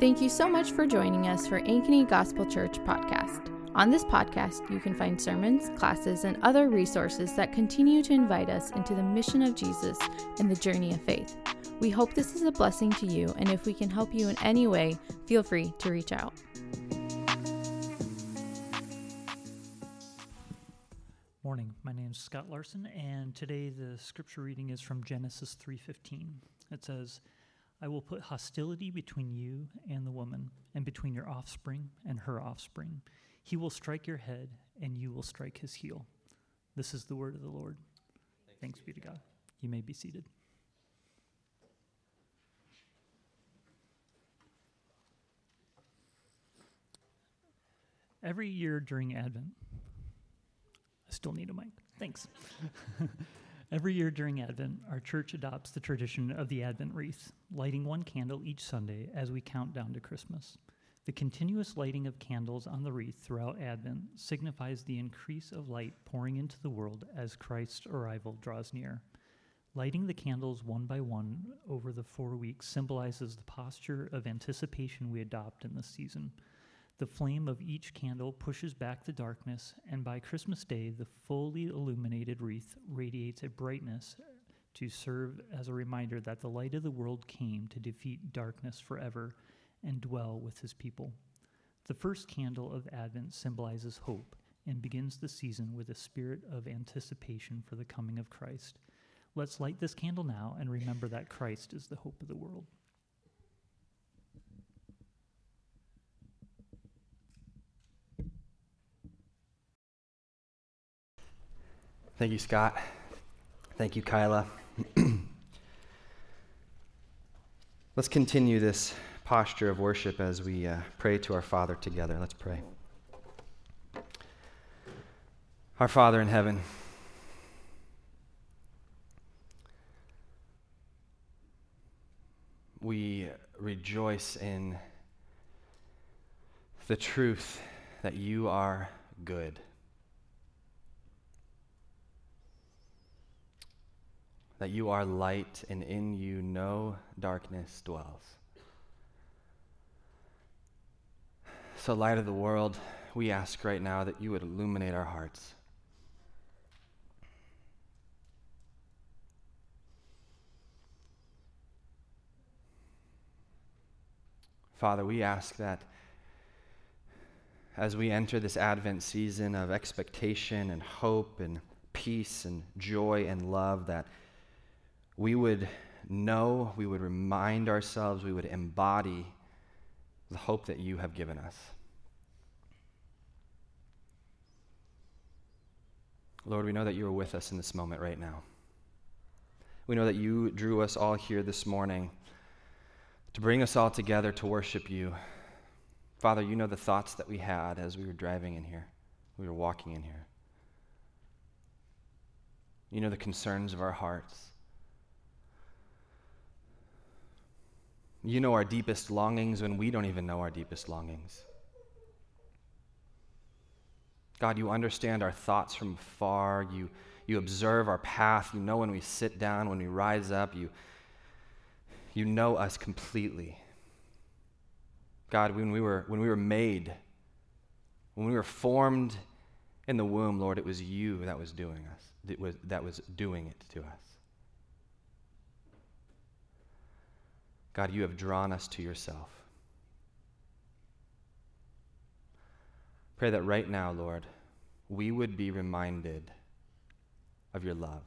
Thank you so much for joining us for Ankeny Gospel Church podcast. On this podcast, you can find sermons, classes, and other resources that continue to invite us into the mission of Jesus and the journey of faith. We hope this is a blessing to you, and if we can help you in any way, feel free to reach out. Morning. My name is Scott Larson, and today the scripture reading is from Genesis 3:15. It says, "I will put hostility between you and the woman, and between your offspring and her offspring. He will strike your head, and you will strike his heel." This is the word of the Lord. Thanks be to God. You may be seated. Every year during Advent, I still need a mic. Thanks. Every year during Advent, our church adopts the tradition of the Advent wreath, lighting one candle each Sunday as we count down to Christmas. The continuous lighting of candles on the wreath throughout Advent signifies the increase of light pouring into the world as Christ's arrival draws near. Lighting the candles one by one over the 4 weeks symbolizes the posture of anticipation we adopt in this season. The flame of each candle pushes back the darkness, and by Christmas Day, the fully illuminated wreath radiates a brightness to serve as a reminder that the light of the world came to defeat darkness forever and dwell with his people. The first candle of Advent symbolizes hope and begins the season with a spirit of anticipation for the coming of Christ. Let's light this candle now and remember that Christ is the hope of the world. Thank you, Scott. Thank you, Kyla. Let's continue this posture of worship as we pray to our Father together. Let's pray. Our Father in heaven, we rejoice in the truth that you are good, that you are light, and in you no darkness dwells. So, light of the world, we ask right now that you would illuminate our hearts. Father, we ask that as we enter this Advent season of expectation and hope and peace and joy and love, that we would know, we would remind ourselves, we would embody the hope that you have given us. Lord, we know that you are with us in this moment right now. We know that you drew us all here this morning to bring us all together to worship you. Father, you know the thoughts that we had as we were driving in here, we were walking in here. You know the concerns of our hearts. You know our deepest longings when we don't even know our deepest longings. God, you understand our thoughts from afar. You observe our path. You know when we sit down, when we rise up. You know us completely. God, when we were made, when we were formed in the womb, Lord, it was you that was doing us. That was doing it to us. God, you have drawn us to yourself. Pray that right now, Lord, we would be reminded of your love.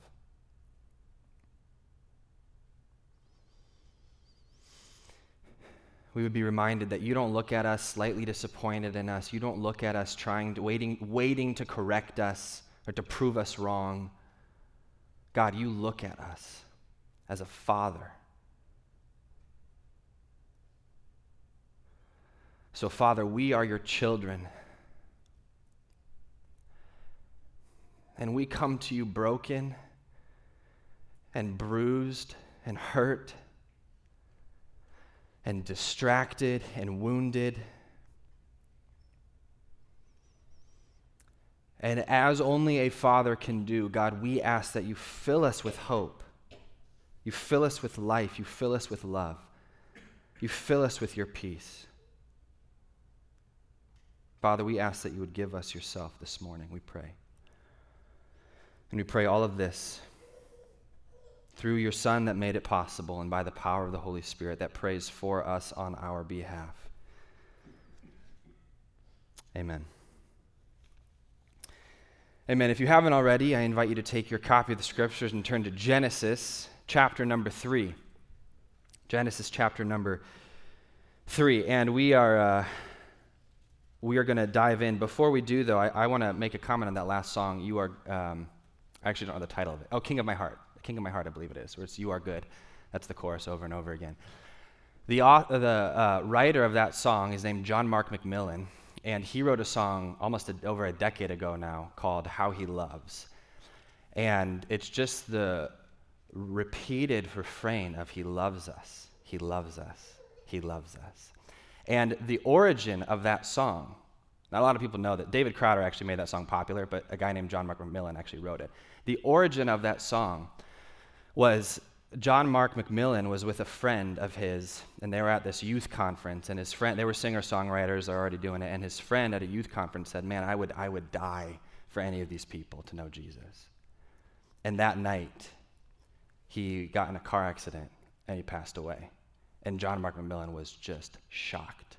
We would be reminded that you don't look at us slightly disappointed in us. You don't look at us waiting to correct us or to prove us wrong. God, you look at us as a father. So, Father, we are your children. And we come to you broken and bruised and hurt and distracted and wounded. And as only a father can do, God, we ask that you fill us with hope. You fill us with life. You fill us with love. You fill us with your peace. Father, we ask that you would give us yourself this morning, we pray. And we pray all of this through your Son that made it possible and by the power of the Holy Spirit that prays for us on our behalf. Amen. Amen. If you haven't already, I invite you to take your copy of the Scriptures and turn to Genesis chapter number 3. Genesis chapter number 3. And we are going to dive in. Before we do, though, I want to make a comment on that last song. You are, I actually don't know the title of it. Oh, King of My Heart. King of My Heart, I believe it is, where it's You Are Good. That's the chorus over and over again. The writer of that song is named John Mark McMillan. And he wrote a song almost over a decade ago now called How He Loves. And it's just the repeated refrain of he loves us, he loves us, he loves us. And the origin of that song, not a lot of people know that David Crowder actually made that song popular, but a guy named John Mark McMillan actually wrote it. The origin of that song was John Mark McMillan was with a friend of his, and they were at this youth conference, and his friend, they were singer-songwriters, they're already doing it, and his friend at a youth conference said, man, I would die for any of these people to know Jesus. And that night, he got in a car accident, and he passed away. And John Mark McMillan was just shocked.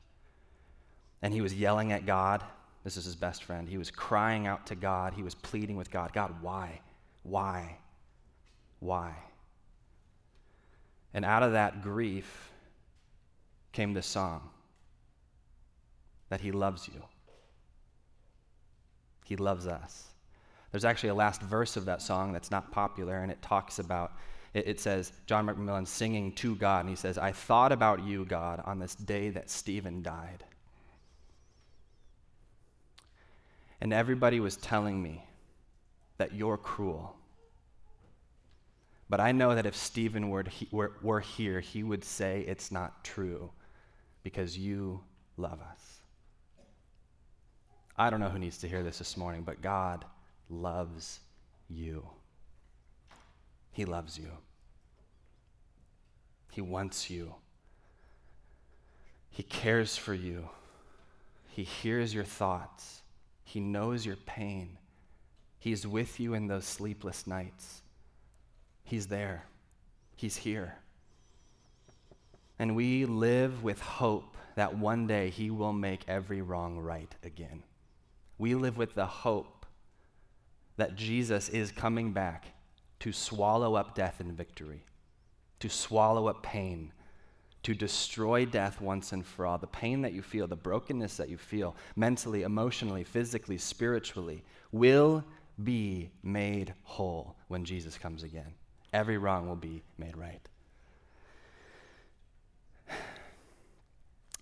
And he was yelling at God. This is his best friend. He was crying out to God. He was pleading with God. God, why? Why? Why? And out of that grief came this song that he loves you. He loves us. There's actually a last verse of that song that's not popular, and it talks about, it says, John Mark McMillan singing to God, and he says, I thought about you, God, on this day that Stephen died. And everybody was telling me that you're cruel. But I know that if Stephen were here, he would say it's not true because you love us. I don't know who needs to hear this morning, but God loves you. He loves you. He wants you. He cares for you. He hears your thoughts. He knows your pain. He's with you in those sleepless nights. He's there. He's here. And we live with hope that one day he will make every wrong right again. We live with the hope that Jesus is coming back to swallow up death in victory, to swallow up pain, to destroy death once and for all. The pain that you feel, the brokenness that you feel, mentally, emotionally, physically, spiritually, will be made whole when Jesus comes again. Every wrong will be made right.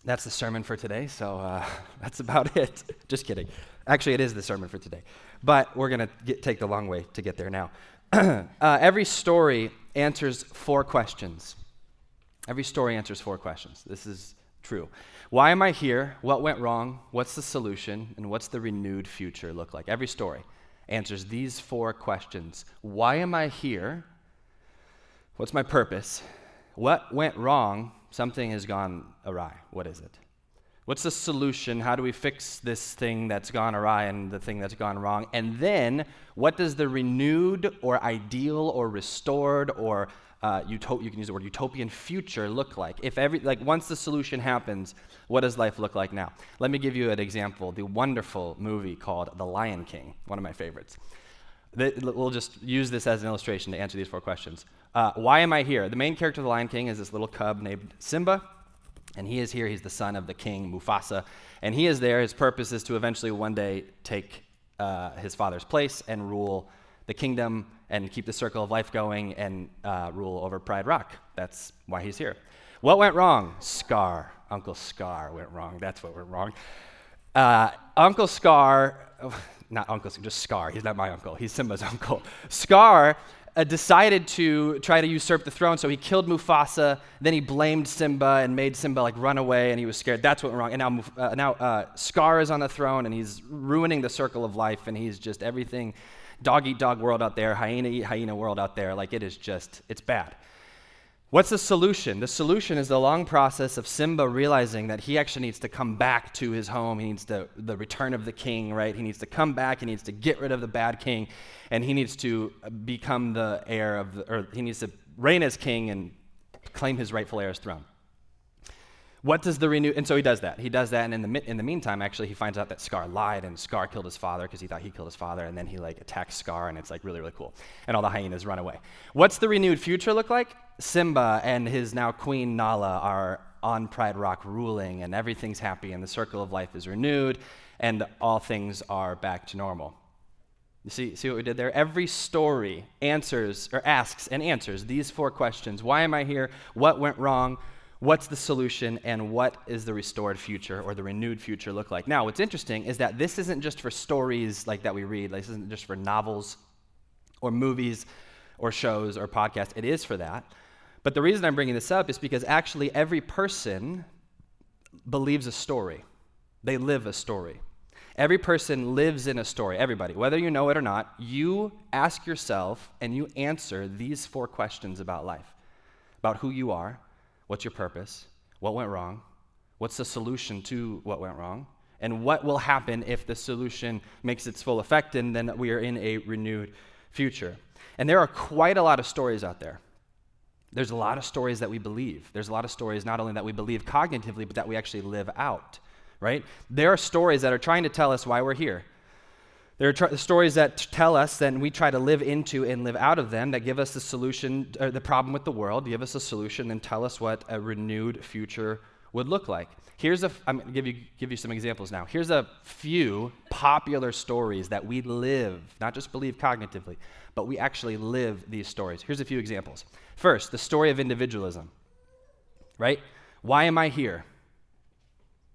That's the sermon for today, so that's about it. Just kidding. Actually, it is the sermon for today, but we're going to take the long way to get there now. Every story answers four questions. Every story answers four questions. This is true. Why am I here? What went wrong? What's the solution? And what's the renewed future look like? Every story answers these four questions. Why am I here? What's my purpose? What went wrong? Something has gone awry. What is it? What's the solution? How do we fix this thing that's gone awry and the thing that's gone wrong? And then, what does the renewed or ideal or restored or you can use the word utopian future look like? If once the solution happens, what does life look like now? Let me give you an example. The wonderful movie called The Lion King, one of my favorites. We'll just use this as an illustration to answer these four questions. Why am I here? The main character of The Lion King is this little cub named Simba, and he is here. He's the son of the king, Mufasa, and he is there. His purpose is to eventually one day take his father's place and rule the kingdom and keep the circle of life going and rule over Pride Rock. That's why he's here. What went wrong? Scar. Uncle Scar went wrong. That's what went wrong. Uncle Scar... Not uncle, just Scar. He's not my uncle. He's Simba's uncle. Scar decided to try to usurp the throne, so he killed Mufasa. Then he blamed Simba and made Simba run away, and he was scared. That's what went wrong. And now Scar is on the throne, and he's ruining the circle of life, and he's just everything. Dog eat dog world out there. Hyena eat hyena world out there. It's bad. What's the solution? The solution is the long process of Simba realizing that he actually needs to come back to his home. He needs the return of the king, right? He needs to come back. He needs to get rid of the bad king, and he needs to become the heir of, or he needs to reign as king and claim his rightful heir's throne. What does the renew? And so he does that. He does that, and in the meantime, actually, he finds out that Scar lied, and Scar killed his father because he thought he killed his father, and then he attacks Scar, and it's really, really cool. And all the hyenas run away. What's the renewed future look like? Simba and his now queen Nala are on Pride Rock ruling, and everything's happy, and the circle of life is renewed, and all things are back to normal. You see what we did there? Every story asks and answers these four questions. Why am I here? What went wrong? What's the solution, and what is the restored future or the renewed future look like? Now, what's interesting is that this isn't just for stories that we read. This isn't just for novels or movies or shows or podcasts. It is for that. But the reason I'm bringing this up is because actually every person believes a story. They live a story. Every person lives in a story. Everybody, whether you know it or not, you ask yourself and you answer these four questions about life, about who you are, what's your purpose? What went wrong? What's the solution to what went wrong? And what will happen if the solution makes its full effect, and then we are in a renewed future? And there are quite a lot of stories out there. There's a lot of stories that we believe. There's a lot of stories not only that we believe cognitively, but that we actually live out, right? There are stories that are trying to tell us why we're here. There are stories that tell us, then we try to live into and live out of them, that give us the solution, or the problem with the world, give us a solution, and tell us what a renewed future would look like. I'm going to give you some examples now. Here's a few popular stories that we live, not just believe cognitively, but we actually live these stories. Here's a few examples. First, the story of individualism, right? Why am I here?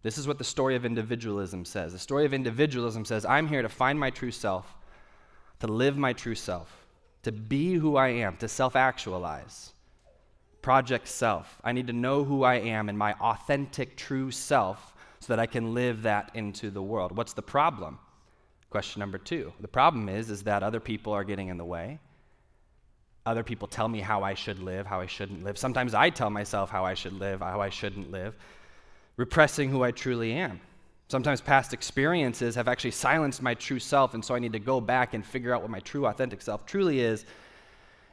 This is what the story of individualism says. The story of individualism says, I'm here to find my true self, to live my true self, to be who I am, to self-actualize. Project self. I need to know who I am and my authentic true self so that I can live that into the world. What's the problem? Question number two. The problem is that other people are getting in the way. Other people tell me how I should live, how I shouldn't live. Sometimes I tell myself how I should live, how I shouldn't live. Repressing who I truly am. Sometimes past experiences have actually silenced my true self, and so I need to go back and figure out what my true authentic self truly is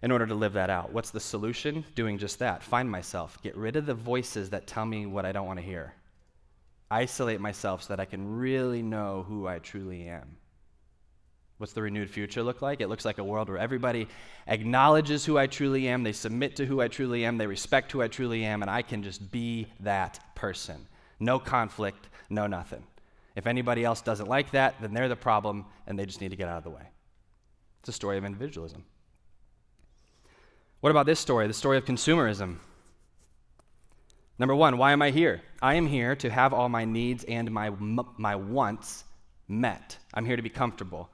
in order to live that out. What's the solution? Doing just that. Find myself. Get rid of the voices that tell me what I don't want to hear. Isolate myself so that I can really know who I truly am. What's the renewed future look like? It looks like a world where everybody acknowledges who I truly am, they submit to who I truly am, they respect who I truly am, and I can just be that person. No conflict, no nothing. If anybody else doesn't like that, then they're the problem, and they just need to get out of the way. It's a story of individualism. What about this story, the story of consumerism? Number one, why am I here? I am here to have all my needs and my wants met. I'm here to be comfortable.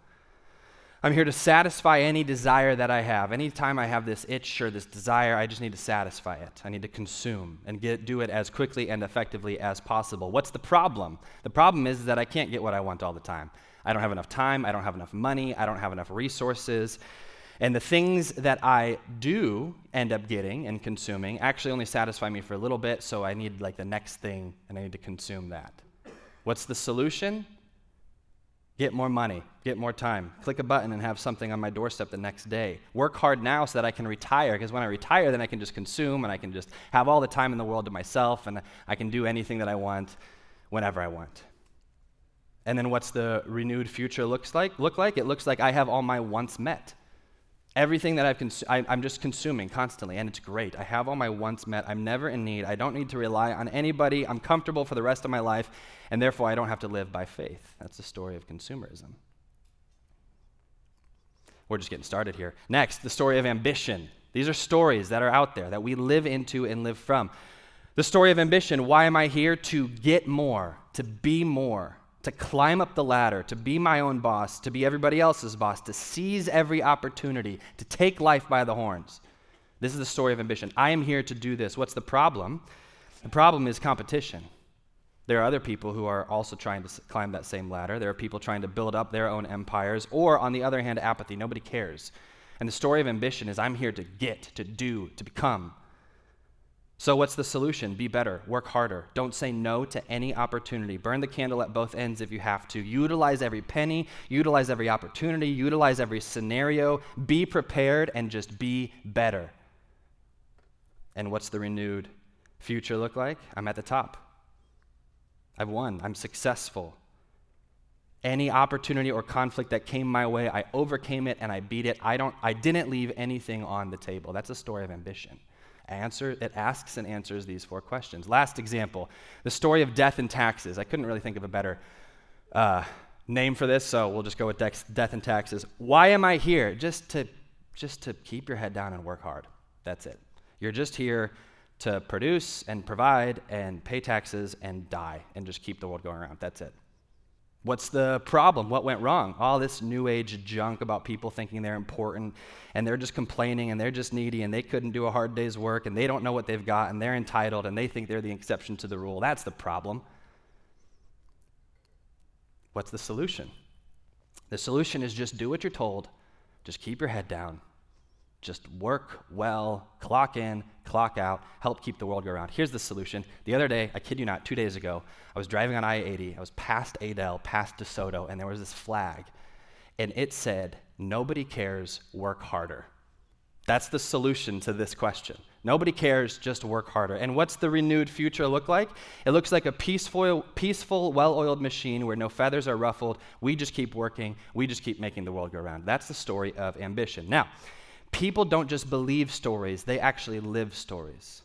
I'm here to satisfy any desire that I have. Anytime I have this itch or this desire, I just need to satisfy it. I need to consume and do it as quickly and effectively as possible. What's the problem? The problem is that I can't get what I want all the time. I don't have enough time. I don't have enough money. I don't have enough resources. And the things that I do end up getting and consuming actually only satisfy me for a little bit, so I need the next thing, and I need to consume that. What's the solution? Get more money, get more time, click a button and have something on my doorstep the next day. Work hard now so that I can retire, because when I retire, then I can just consume, and I can just have all the time in the world to myself, and I can do anything that I want whenever I want. And then what's the renewed future look like? It looks like I have all my wants met. Everything that I've I'm just consuming constantly, and it's great. I have all my wants met. I'm never in need. I don't need to rely on anybody. I'm comfortable for the rest of my life, and therefore I don't have to live by faith. That's the story of consumerism. We're just getting started here. Next, the story of ambition. These are stories that are out there that we live into and live from. The story of ambition. Why am I here? To get more, to be more, to climb up the ladder, to be my own boss, to be everybody else's boss, to seize every opportunity, to take life by the horns. This is the story of ambition. I am here to do this. What's the problem? The problem is competition. There are other people who are also trying to climb that same ladder. There are people trying to build up their own empires, or on the other hand, apathy. Nobody cares. And the story of ambition is I'm here to get, to do, to become. So what's the solution? Be better, work harder. Don't say no to any opportunity. Burn the candle at both ends if you have to. Utilize every penny, utilize every opportunity, utilize every scenario. Be prepared and just be better. And what's the renewed future look like? I'm at the top. I've won. I'm successful. Any opportunity or conflict that came my way, I overcame it and I beat it. I didn't leave anything on the table. That's a story of ambition. It asks and answers these four questions. Last example, the story of death and taxes. I couldn't really think of a better name for this, so we'll just go with death and taxes. Why am I here? Just to keep your head down and work hard. That's it. You're just here to produce and provide and pay taxes and die and just keep the world going around. That's it. What's the problem? What went wrong? All this new age junk about people thinking they're important and they're just complaining and they're just needy and they couldn't do a hard day's work and they don't know what they've got and they're entitled and they think they're the exception to the rule. That's the problem. What's the solution? The solution is just do what you're told. Just keep your head down. Just work well, clock in, clock out, help keep the world go around. Here's the solution. The other day, I kid you not, 2 days ago, I was driving on I-80. I was past Adel, past DeSoto, and there was this flag. And it said, nobody cares, work harder. That's the solution to this question. Nobody cares, just work harder. And what's the renewed future look like? It looks like a peaceful, well-oiled machine where no feathers are ruffled. We just keep working. We just keep making the world go around. That's the story of ambition. Now, people don't just believe stories, they actually live stories.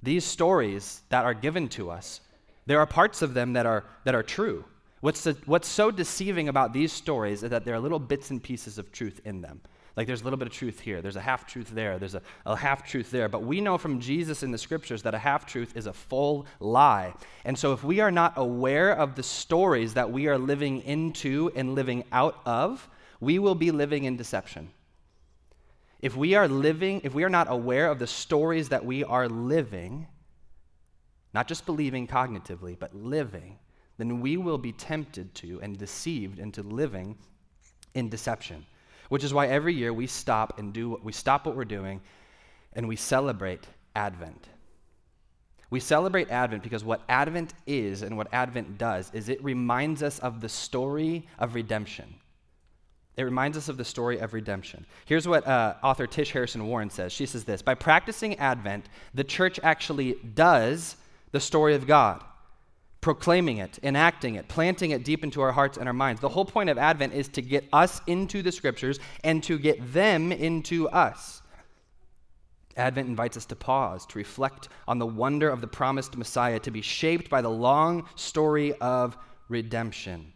These stories that are given to us, there are parts of them that are true. What's so deceiving about these stories is that there are little bits and pieces of truth in them. Like there's a little bit of truth here, there's a half-truth there, there's a half-truth there. But we know from Jesus in the scriptures that a half-truth is a full lie. And so if we are not aware of the stories that we are living into and living out of, we will be living in deception. If we are not aware of the stories that we are living, not just believing cognitively, but living, then we will be tempted to and deceived into living in deception, which is why every year we stop what we're doing and we celebrate Advent. We celebrate Advent because what Advent is and what Advent does is it reminds us of the story of redemption. It reminds us of the story of redemption. Here's what author Tish Harrison Warren says. She says this, by practicing Advent, the church actually does the story of God, proclaiming it, enacting it, planting it deep into our hearts and our minds. The whole point of Advent is to get us into the scriptures and to get them into us. Advent invites us to pause, to reflect on the wonder of the promised Messiah, to be shaped by the long story of redemption.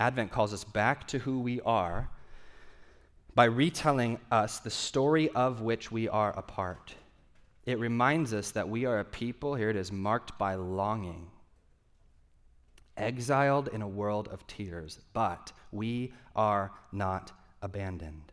Advent calls us back to who we are by retelling us the story of which we are a part. It reminds us that we are a people, here it is, marked by longing, exiled in a world of tears, but we are not abandoned.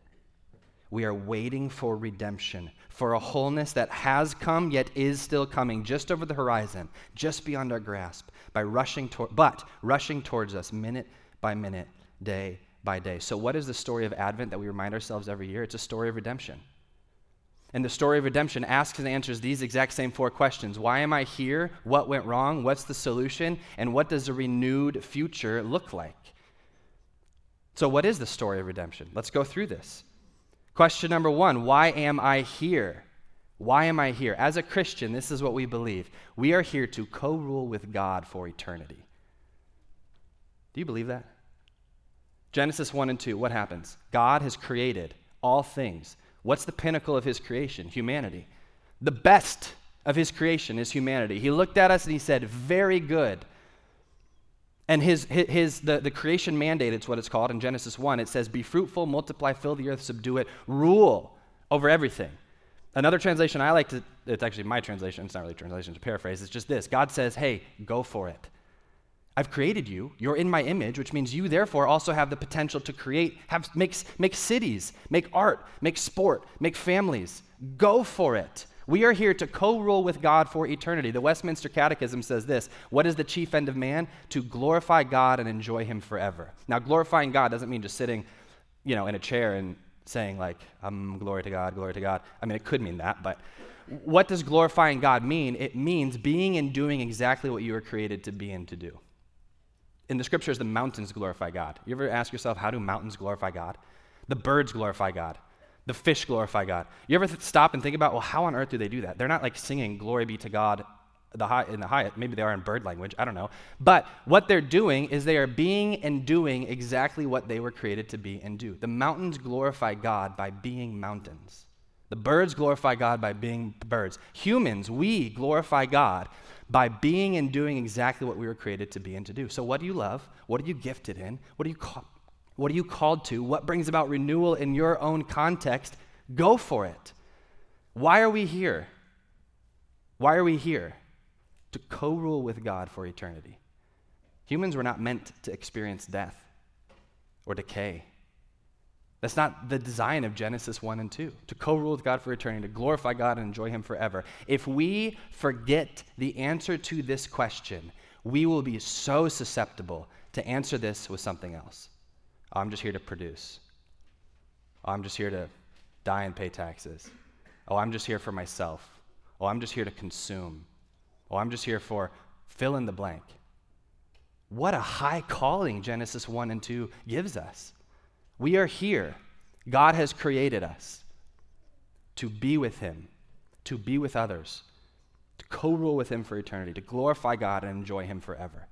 We are waiting for redemption, for a wholeness that has come yet is still coming, just over the horizon, just beyond our grasp, rushing towards us minute by minute, day by day. So what is the story of Advent that we remind ourselves every year? It's a story of redemption. And the story of redemption asks and answers these exact same four questions. Why am I here? What went wrong? What's the solution? And what does a renewed future look like? So what is the story of redemption? Let's go through this. Question number one, why am I here? Why am I here? As a Christian, this is what we believe. We are here to co-rule with God for eternity. Do you believe that? Genesis 1 and 2, what happens? God has created all things. What's the pinnacle of his creation? Humanity. The best of his creation is humanity. He looked at us and he said, very good. And the creation mandate, it's what it's called in Genesis 1. It says, be fruitful, multiply, fill the earth, subdue it, rule over everything. Another translation I like to, it's actually my translation, it's not really a translation, it's a paraphrase, it's just this. God says, hey, go for it. I've created you, you're in my image, which means you therefore also have the potential to create, make cities, make art, make sport, make families. Go for it. We are here to co-rule with God for eternity. The Westminster Catechism says this, what is the chief end of man? To glorify God and enjoy him forever. Now glorifying God doesn't mean just sitting, in a chair and saying like, glory to God, glory to God. I mean, it could mean that, but What does glorifying God mean? It means being and doing exactly what you were created to be and to do. In the scriptures, the mountains glorify God. You ever ask yourself, how do mountains glorify God? The birds glorify God. The fish glorify God. You ever stop and think about, well, how on earth do they do that? They're not like singing glory be to God in the high. Maybe they are in bird language. I don't know. But what they're doing is they are being and doing exactly what they were created to be and do. The mountains glorify God by being mountains. The birds glorify God by being birds. Humans, we glorify God by being and doing exactly what we were created to be and to do. So what do you love? What are you gifted in? What are you called to? What brings about renewal in your own context? Go for it. Why are we here? Why are we here? To co-rule with God for eternity. Humans were not meant to experience death or decay. That's not the design of Genesis 1 and 2, to co-rule with God for eternity, to glorify God and enjoy him forever. If we forget the answer to this question, we will be so susceptible to answer this with something else. I'm just here to produce. I'm just here to die and pay taxes. Oh, I'm just here for myself. Oh, I'm just here to consume. Oh, I'm just here for fill in the blank. What a high calling Genesis 1 and 2 gives us. We are here. God has created us to be with him, to be with others, to co-rule with him for eternity, to glorify God and enjoy him forever.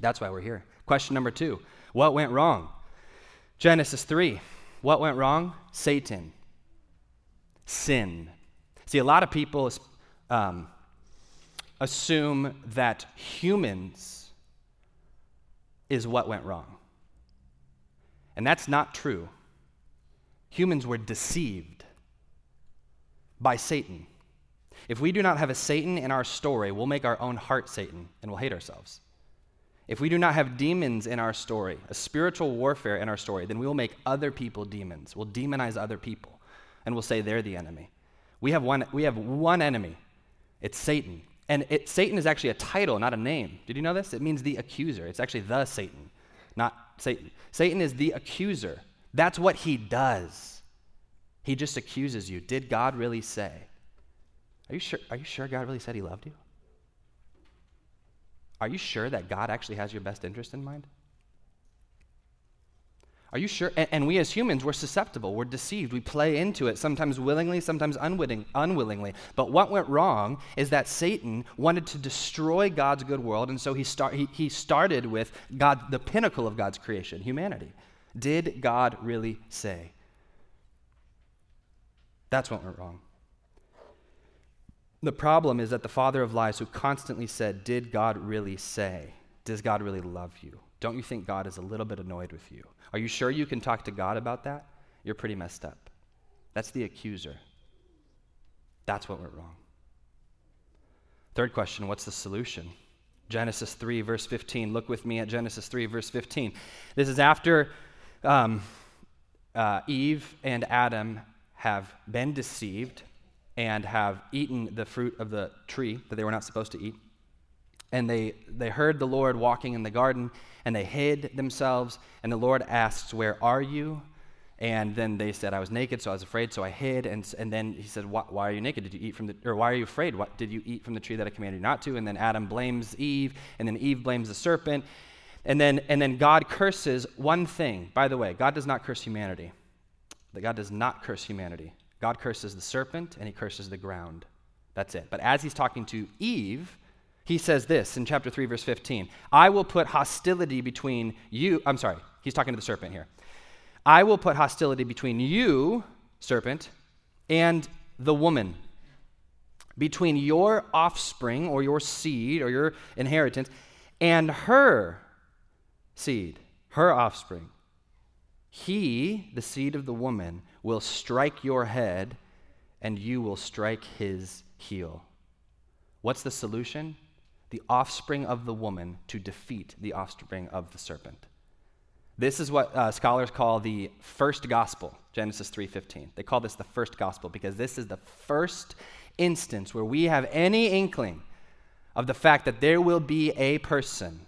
That's why we're here. Question number 2, what went wrong? Genesis 3, what went wrong? Satan. Sin. See, a lot of people assume that humans is what went wrong. And that's not true. Humans were deceived by Satan. If we do not have a Satan in our story, we'll make our own heart Satan and we'll hate ourselves. If we do not have demons in our story, a spiritual warfare in our story, then we will make other people demons. We'll demonize other people and we'll say they're the enemy. We have one enemy. It's Satan. And Satan is actually a title, not a name. Did you know this? It means the accuser. It's actually the Satan, not Satan. Satan is the accuser. That's what he does. He just accuses you. Did God really say? Are you sure God really said he loved you? Are you sure that God actually has your best interest in mind? Are you sure? And we as humans, we're susceptible, we're deceived, we play into it, sometimes willingly, sometimes unwittingly. But what went wrong is that Satan wanted to destroy God's good world, and so he started with God, the pinnacle of God's creation, humanity. Did God really say? That's what went wrong. The problem is that the father of lies who constantly said, did God really say? Does God really love you? Don't you think God is a little bit annoyed with you? Are you sure you can talk to God about that? You're pretty messed up. That's the accuser. That's what went wrong. Third question, what's the solution? Genesis 3, verse 15. Look with me at Genesis 3, verse 15. This is after Eve and Adam have been deceived and have eaten the fruit of the tree that they were not supposed to eat. And they heard the Lord walking in the garden, and they hid themselves, and the Lord asks, where are you? And then they said, I was naked, so I was afraid, so I hid. And then he said, why are you naked? Why are you afraid? What did you eat from the tree that I commanded you not to? And then Adam blames Eve, and then Eve blames the serpent. And then God curses one thing. By the way, God does not curse humanity. God curses the serpent, and he curses the ground. That's it. But as he's talking to Eve, he says this in chapter 3, verse 15. I will put hostility between you. I'm sorry, he's talking to the serpent here. I will put hostility between you, serpent, and the woman, between your offspring or your seed or your inheritance and her seed, her offspring. He, the seed of the woman, will strike your head and you will strike his heel. What's the solution? The offspring of the woman to defeat the offspring of the serpent. This is what scholars call the first gospel, Genesis 3:15. They call this the first gospel because this is the first instance where we have any inkling of the fact that there will be a person,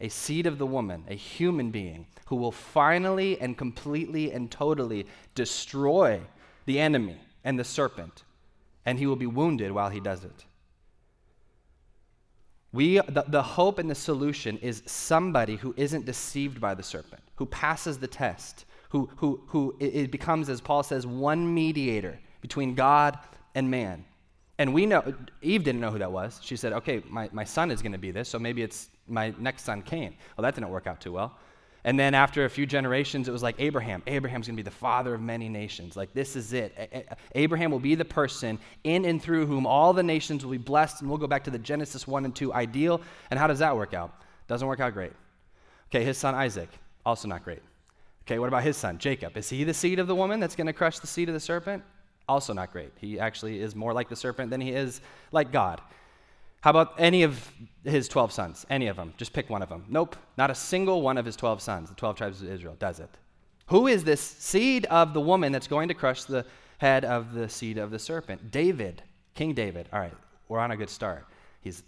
a seed of the woman, a human being, who will finally and completely and totally destroy the enemy and the serpent and he will be wounded while he does it. The hope and the solution is somebody who isn't deceived by the serpent, who passes the test, who it becomes, as Paul says, one mediator between God and man. And we know, Eve didn't know who that was. She said, okay, my son is going to be this, so maybe it's my next son, Cain. Well, that didn't work out too well. And then after a few generations, it was like Abraham. Abraham's going to be the father of many nations. Like, this is it. Abraham will be the person in and through whom all the nations will be blessed. And we'll go back to the Genesis 1 and 2 ideal. And how does that work out? Doesn't work out great. Okay, his son Isaac, also not great. Okay, what about his son, Jacob? Is he the seed of the woman that's going to crush the seed of the serpent? Also not great. He actually is more like the serpent than he is like God. How about any of his 12 sons? Any of them. Just pick one of them. Nope. Not a single one of his 12 sons, the 12 tribes of Israel, does it. Who is this seed of the woman that's going to crush the head of the seed of the serpent? David. King David. All right. We're on a good start.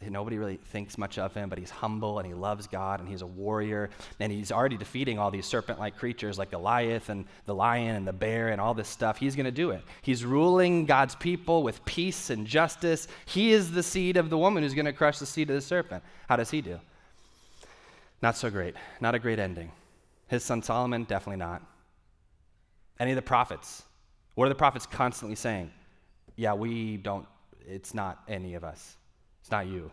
Nobody really thinks much of him, but he's humble and he loves God and he's a warrior and he's already defeating all these serpent-like creatures like Goliath and the lion and the bear and all this stuff. He's going to do it. He's ruling God's people with peace and justice. He is the seed of the woman who's going to crush the seed of the serpent. How does he do? Not so great. Not a great ending. His son Solomon, definitely not. Any of the prophets? What are the prophets constantly saying? Yeah, it's not any of us. It's not you.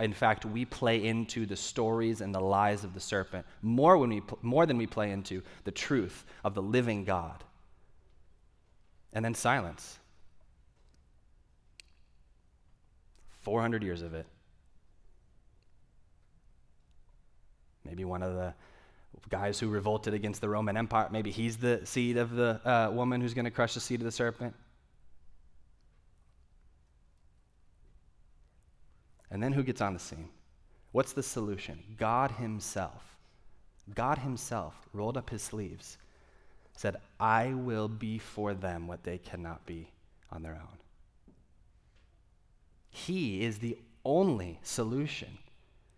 In fact, we play into the stories and the lies of the serpent more than we play into the truth of the living God. And then silence. 400 years of it. Maybe one of the guys who revolted against the Roman Empire, maybe he's the seed of the woman who's going to crush the seed of the serpent. And then who gets on the scene? What's the solution? God himself. God himself rolled up his sleeves, said, I will be for them what they cannot be on their own. He is the only solution.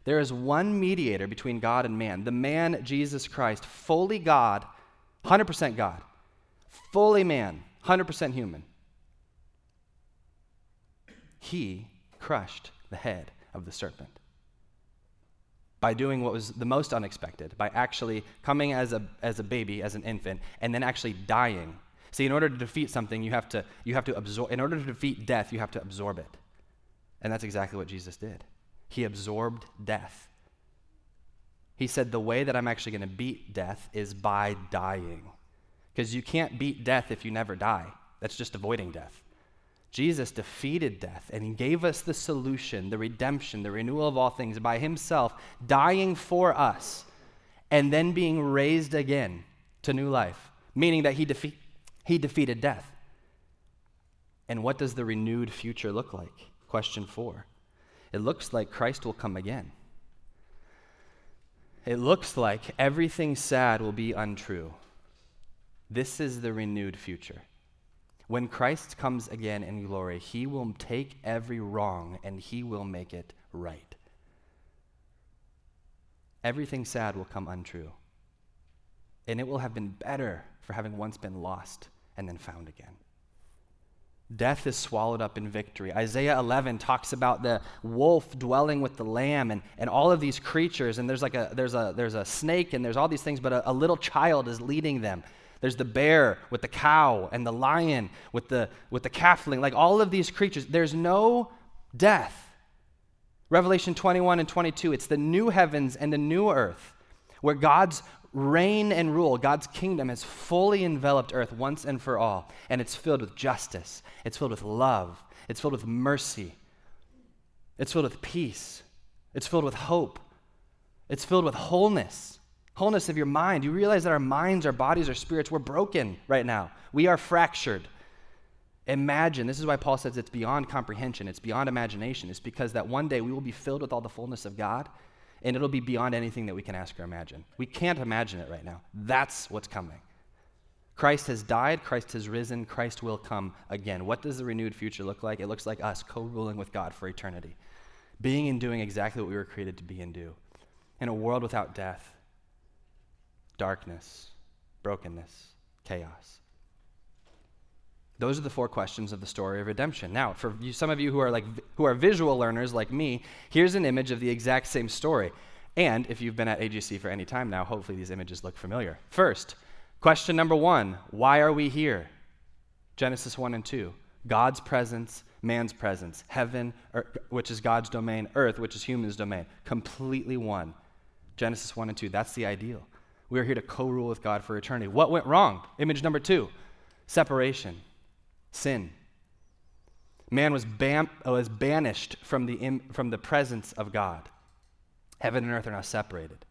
There is one mediator between God and man, the man Jesus Christ, fully God, 100% God, fully man, 100% human. He crushed the head of the serpent by doing what was the most unexpected, by actually coming as a baby, as an infant, and then actually dying. See, in order to defeat something, you have to absorb. In order to defeat death, you have to absorb it, and that's exactly what Jesus did. He absorbed death. He said, the way that I'm actually going to beat death is by dying, because you can't beat death if you never die. That's just avoiding death. Jesus defeated death and he gave us the solution, the redemption, the renewal of all things by himself, dying for us and then being raised again to new life, meaning that he defeated death. And what does the renewed future look like? Question 4. It looks like Christ will come again. It looks like everything sad will be untrue. This is the renewed future. When Christ comes again in glory, he will take every wrong and he will make it right. Everything sad will come untrue. And it will have been better for having once been lost and then found again. Death is swallowed up in victory. Isaiah 11 talks about the wolf dwelling with the lamb and all of these creatures. And there's a snake and there's all these things, but a little child is leading them. There's the bear with the cow and the lion with the calfling, like all of these creatures. There's no death. Revelation 21 and 22, it's the new heavens and the new earth where God's reign and rule, God's kingdom has fully enveloped earth once and for all, and it's filled with justice. It's filled with love. It's filled with mercy. It's filled with peace. It's filled with hope. It's filled with wholeness. Wholeness of your mind. You realize that our minds, our bodies, our spirits, we're broken right now. We are fractured. Imagine. This is why Paul says it's beyond comprehension. It's beyond imagination. It's because that one day we will be filled with all the fullness of God, and it'll be beyond anything that we can ask or imagine. We can't imagine it right now. That's what's coming. Christ has died. Christ has risen. Christ will come again. What does the renewed future look like? It looks like us co-ruling with God for eternity, being and doing exactly what we were created to be and do, in a world without death, darkness, brokenness, chaos. Those are the four questions of the story of redemption. Now, for you, some of you who are visual learners like me, here's an image of the exact same story. And if you've been at AGC for any time now, hopefully these images look familiar. First, question number one, why are we here? Genesis 1 and 2, God's presence, man's presence, heaven, which is God's domain, earth, which is human's domain, completely one. Genesis 1 and 2, that's the ideal. We are here to co-rule with God for eternity. What went wrong? Image number two, separation. Sin. Man was banished from the presence of God. Heaven and earth are now separated.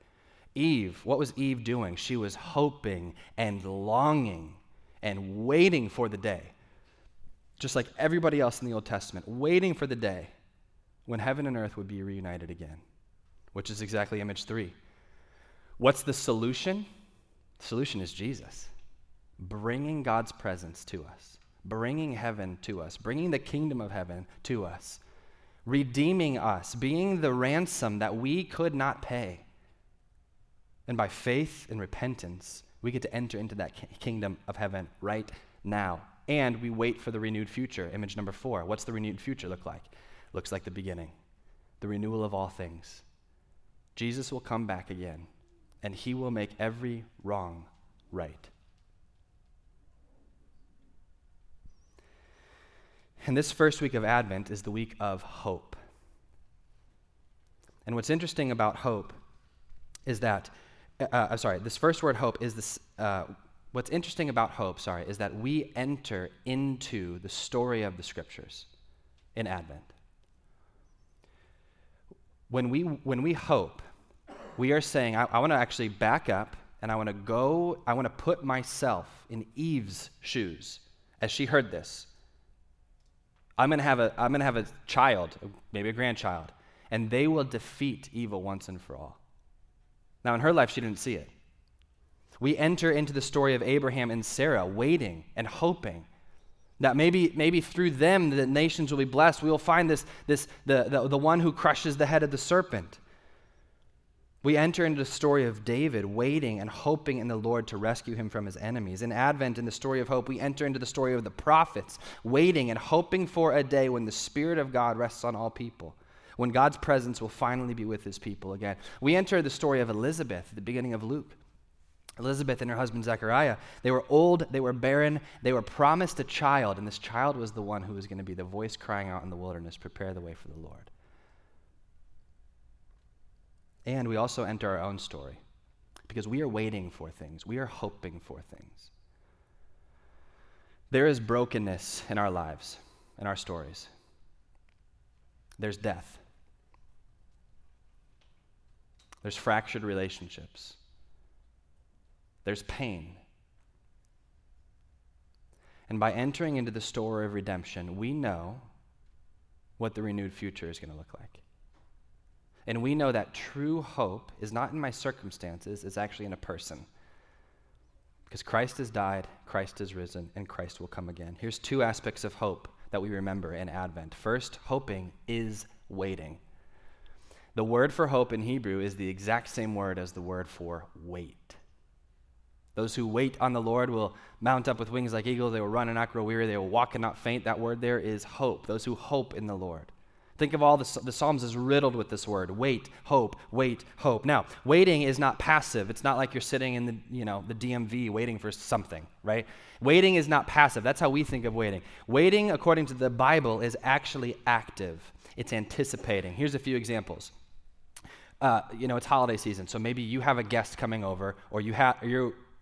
Eve, what was Eve doing? She was hoping and longing and waiting for the day, just like everybody else in the Old Testament, waiting for the day when heaven and earth would be reunited again, which is exactly image three. What's the solution? The solution is Jesus, bringing God's presence to us. Bringing heaven to us, bringing the kingdom of heaven to us, redeeming us, being the ransom that we could not pay. And by faith and repentance, we get to enter into that kingdom of heaven right now. And we wait for the renewed future. Image number four. What's the renewed future look like? Looks like the beginning, the renewal of all things. Jesus will come back again, and he will make every wrong right. And this first week of Advent is the week of hope. And what's interesting about hope is that, this first word hope is this, what's interesting about hope, is that we enter into the story of the scriptures in Advent. When we hope, we are saying, I want to actually back up and I want to put myself in Eve's shoes as she heard this. I'm gonna have a child, maybe a grandchild, and they will defeat evil once and for all. Now, in her life, she didn't see it. We enter into the story of Abraham and Sarah, waiting and hoping that maybe through them the nations will be blessed. We will find the one who crushes the head of the serpent. We enter into the story of David, waiting and hoping in the Lord to rescue him from his enemies. In Advent, in the story of hope, we enter into the story of the prophets, waiting and hoping for a day when the Spirit of God rests on all people, when God's presence will finally be with his people again. We enter the story of Elizabeth at the beginning of Luke. Elizabeth and her husband Zechariah, they were old, they were barren, they were promised a child, and this child was the one who was going to be the voice crying out in the wilderness, prepare the way for the Lord. And we also enter our own story because we are waiting for things. We are hoping for things. There is brokenness in our lives, in our stories. There's death. There's fractured relationships. There's pain. And by entering into the story of redemption, we know what the renewed future is going to look like. And we know that true hope is not in my circumstances, it's actually in a person. Because Christ has died, Christ has risen, and Christ will come again. Here's two aspects of hope that we remember in Advent. First, hoping is waiting. The word for hope in Hebrew is the exact same word as the word for wait. Those who wait on the Lord will mount up with wings like eagles, they will run and not grow weary, they will walk and not faint. That word there is hope, those who hope in the Lord. Think of all the Psalms as riddled with this word, wait, hope. Now, waiting is not passive. It's not like you're sitting in the DMV waiting for something, right? Waiting is not passive. That's how we think of waiting. Waiting, according to the Bible, is actually active. It's anticipating. Here's a few examples. It's holiday season, so maybe you have a guest coming over, or you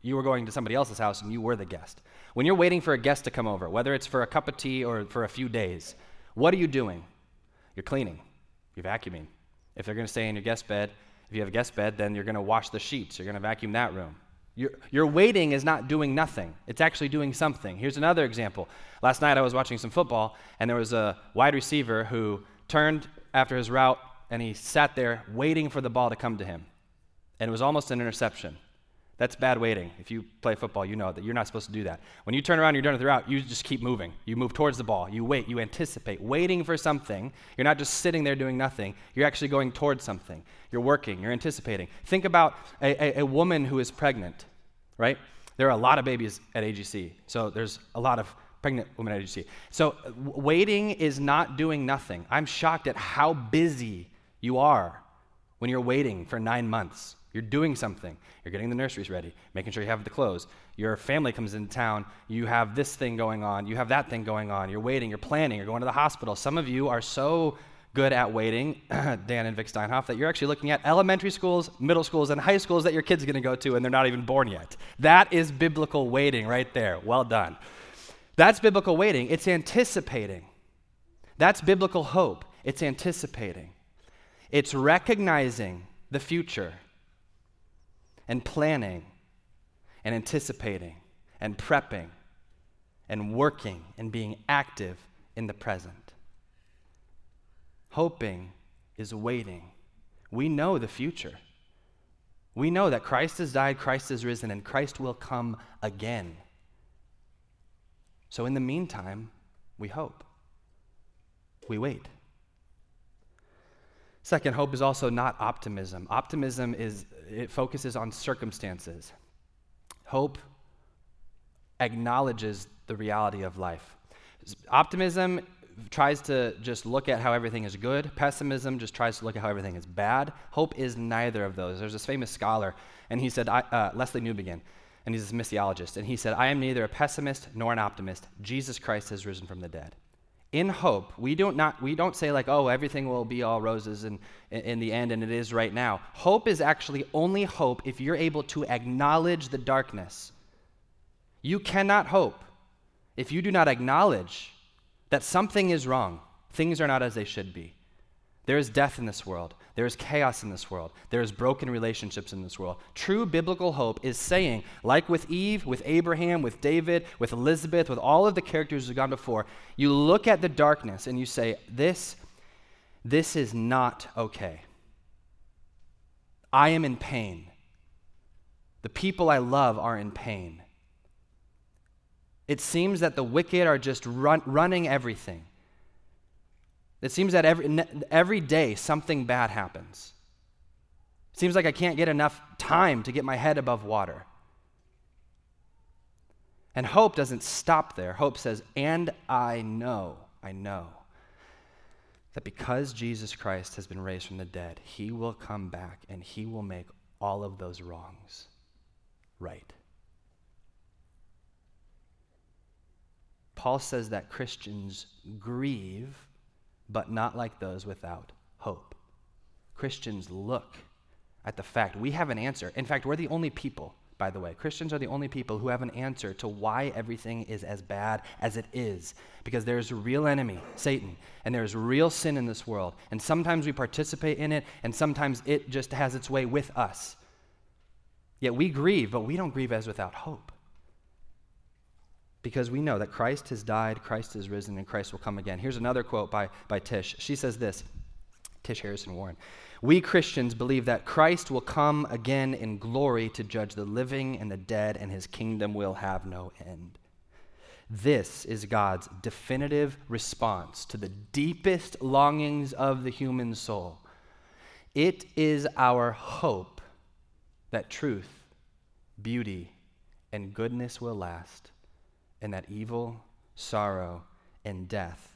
were going to somebody else's house and you were the guest. When you're waiting for a guest to come over, whether it's for a cup of tea or for a few days, what are you doing? You're cleaning, you're vacuuming. If they're going to stay in your guest bed, if you have a guest bed, then you're going to wash the sheets, you're going to vacuum that room. Your waiting is not doing nothing, it's actually doing something. Here's another example. Last night I was watching some football, and there was a wide receiver who turned after his route, and he sat there waiting for the ball to come to him. And it was almost an interception. That's bad waiting. If you play football, you know that you're not supposed to do that. When you turn around, you're done with the route, you just keep moving. You move towards the ball. You wait. You anticipate. Waiting for something. You're not just sitting there doing nothing. You're actually going towards something. You're working. You're anticipating. Think about a woman who is pregnant, right? There are a lot of babies at AGC, so there's a lot of Pregnant woman at age 60. So waiting is not doing nothing. I'm shocked at how busy you are when you're waiting for 9 months. You're doing something. You're getting the nurseries ready, making sure you have the clothes. Your family comes into town. You have this thing going on. You have that thing going on. You're waiting. You're planning. You're going to the hospital. Some of you are so good at waiting, Dan and Vic Steinhoff, that you're actually looking at elementary schools, middle schools, and high schools that your kid's going to go to, and they're not even born yet. That is biblical waiting right there. Well done. That's biblical waiting. It's anticipating. That's biblical hope. It's anticipating. It's recognizing the future and planning and anticipating and prepping and working and being active in the present. Hoping is waiting. We know the future. We know that Christ has died, Christ has risen, and Christ will come again. So in the meantime, we hope. We wait. Second, hope is also not optimism. Optimism focuses on circumstances. Hope acknowledges the reality of life. Optimism tries to just look at how everything is good. Pessimism just tries to look at how everything is bad. Hope is neither of those. There's this famous scholar, and he said, Leslie Newbegin, and he's a missiologist, and he said, I am neither a pessimist nor an optimist. Jesus Christ has risen from the dead. In hope, we don't say like, oh, everything will be all roses in the end, and it is right now. Hope is actually only hope if you're able to acknowledge the darkness. You cannot hope if you do not acknowledge that something is wrong. Things are not as they should be. There is death in this world. There is chaos in this world. There is broken relationships in this world. True biblical hope is saying, like with Eve, with Abraham, with David, with Elizabeth, with all of the characters who've gone before, you look at the darkness and you say, this is not okay. I am in pain. The people I love are in pain. It seems that the wicked are just running everything. It seems that every day something bad happens. It seems like I can't get enough time to get my head above water. And hope doesn't stop there. Hope says, and I know that because Jesus Christ has been raised from the dead, he will come back and he will make all of those wrongs right. Paul says that Christians grieve, but not like those without hope. Christians look at the fact we have an answer. In fact, we're the only people, by the way. Christians are the only people who have an answer to why everything is as bad as it is. Because there's a real enemy, Satan, and there's real sin in this world. And sometimes we participate in it, and sometimes it just has its way with us. Yet we grieve, but we don't grieve as without hope. Because we know that Christ has died, Christ has risen, and Christ will come again. Here's another quote by Tish. She says this, Tish Harrison Warren. We Christians believe that Christ will come again in glory to judge the living and the dead, and his kingdom will have no end. This is God's definitive response to the deepest longings of the human soul. It is our hope that truth, beauty, and goodness will last, and that evil, sorrow, and death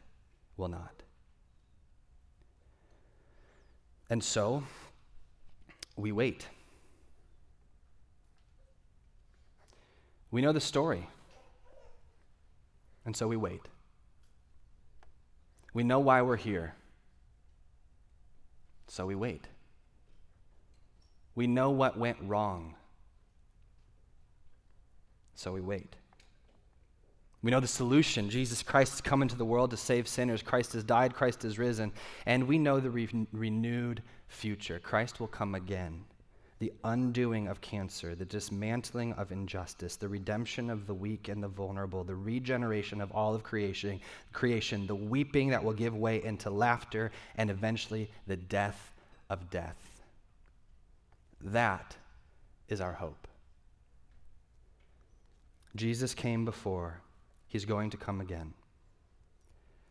will not. And so, we wait. We know the story, and so we wait. We know why we're here, so we wait. We know what went wrong, so we wait. We know the solution. Jesus Christ has come into the world to save sinners. Christ has died. Christ has risen. And we know the renewed future. Christ will come again. The undoing of cancer, the dismantling of injustice, the redemption of the weak and the vulnerable, the regeneration of all of creation, the weeping that will give way into laughter, and eventually the death of death. That is our hope. Jesus came before. He's going to come again.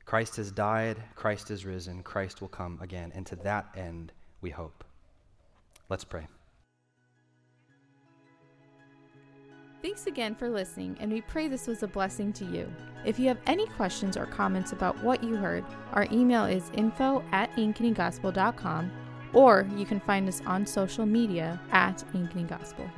Christ has died, Christ is risen, Christ will come again, and to that end we hope. Let's pray. Thanks again for listening, and we pray this was a blessing to you. If you have any questions or comments about what you heard, our email is info@ankenygospel.com, or you can find us on social media at Ankeny Gospel.